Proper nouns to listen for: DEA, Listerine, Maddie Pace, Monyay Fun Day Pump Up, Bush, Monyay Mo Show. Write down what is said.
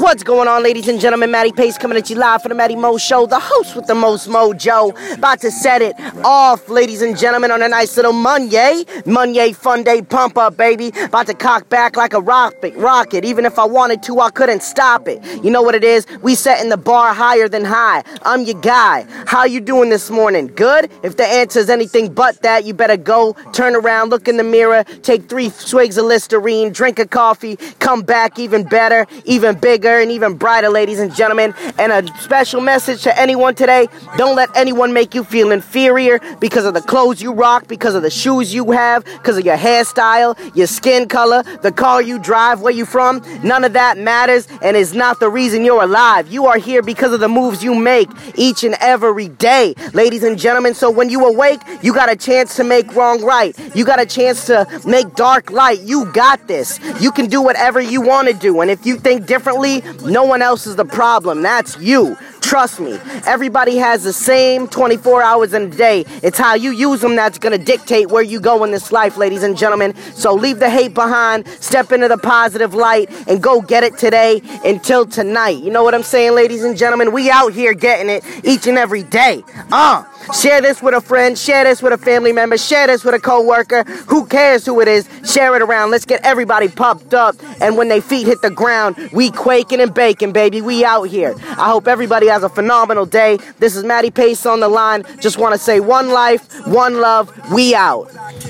What's going on, ladies and gentlemen? Maddie Pace coming at you live for the Monyay Mo Show, the host with the most mojo. About to set it off, ladies and gentlemen, on a nice little Monyay Fun Day Pump Up, baby. About to cock back like a rocket. Even if I wanted to, I couldn't stop it. You know what it is? We setting the bar higher than high. I'm your guy. How you doing this morning? Good? If the answer is anything but that, you better go, turn around, look in the mirror, take 3 swigs of Listerine, drink a coffee, come back even better, even bigger, and even brighter, ladies and gentlemen. And a special message to anyone today: don't let anyone make you feel inferior because of the clothes you rock, because of the shoes you have, because of your hairstyle, your skin color, the car you drive, where you from. None of that matters and is not the reason you're alive. You are here because of the moves you make each and every day, ladies and gentlemen. So when you awake, you got a chance to make wrong right. You got a chance to make dark light. You got this. You can do whatever you want to do. And if you think differently, no one else is the problem. That's you. Trust me, everybody has the same 24 hours in a day. It's how you use them that's going to dictate where you go in this life, ladies and gentlemen. So leave the hate behind, step into the positive light, and go get it today until tonight. You know what I'm saying, ladies and gentlemen? We out here getting it each and every day. Share this with a friend, share this with a family member, share this with a co-worker. Who cares who it is? Share it around. Let's get everybody pumped up. And when they feet hit the ground, we quaking and baking, baby. We out here. I hope everybody has a phenomenal day. This is Maddie Pace on the line. Just want to say one life, one love. We out.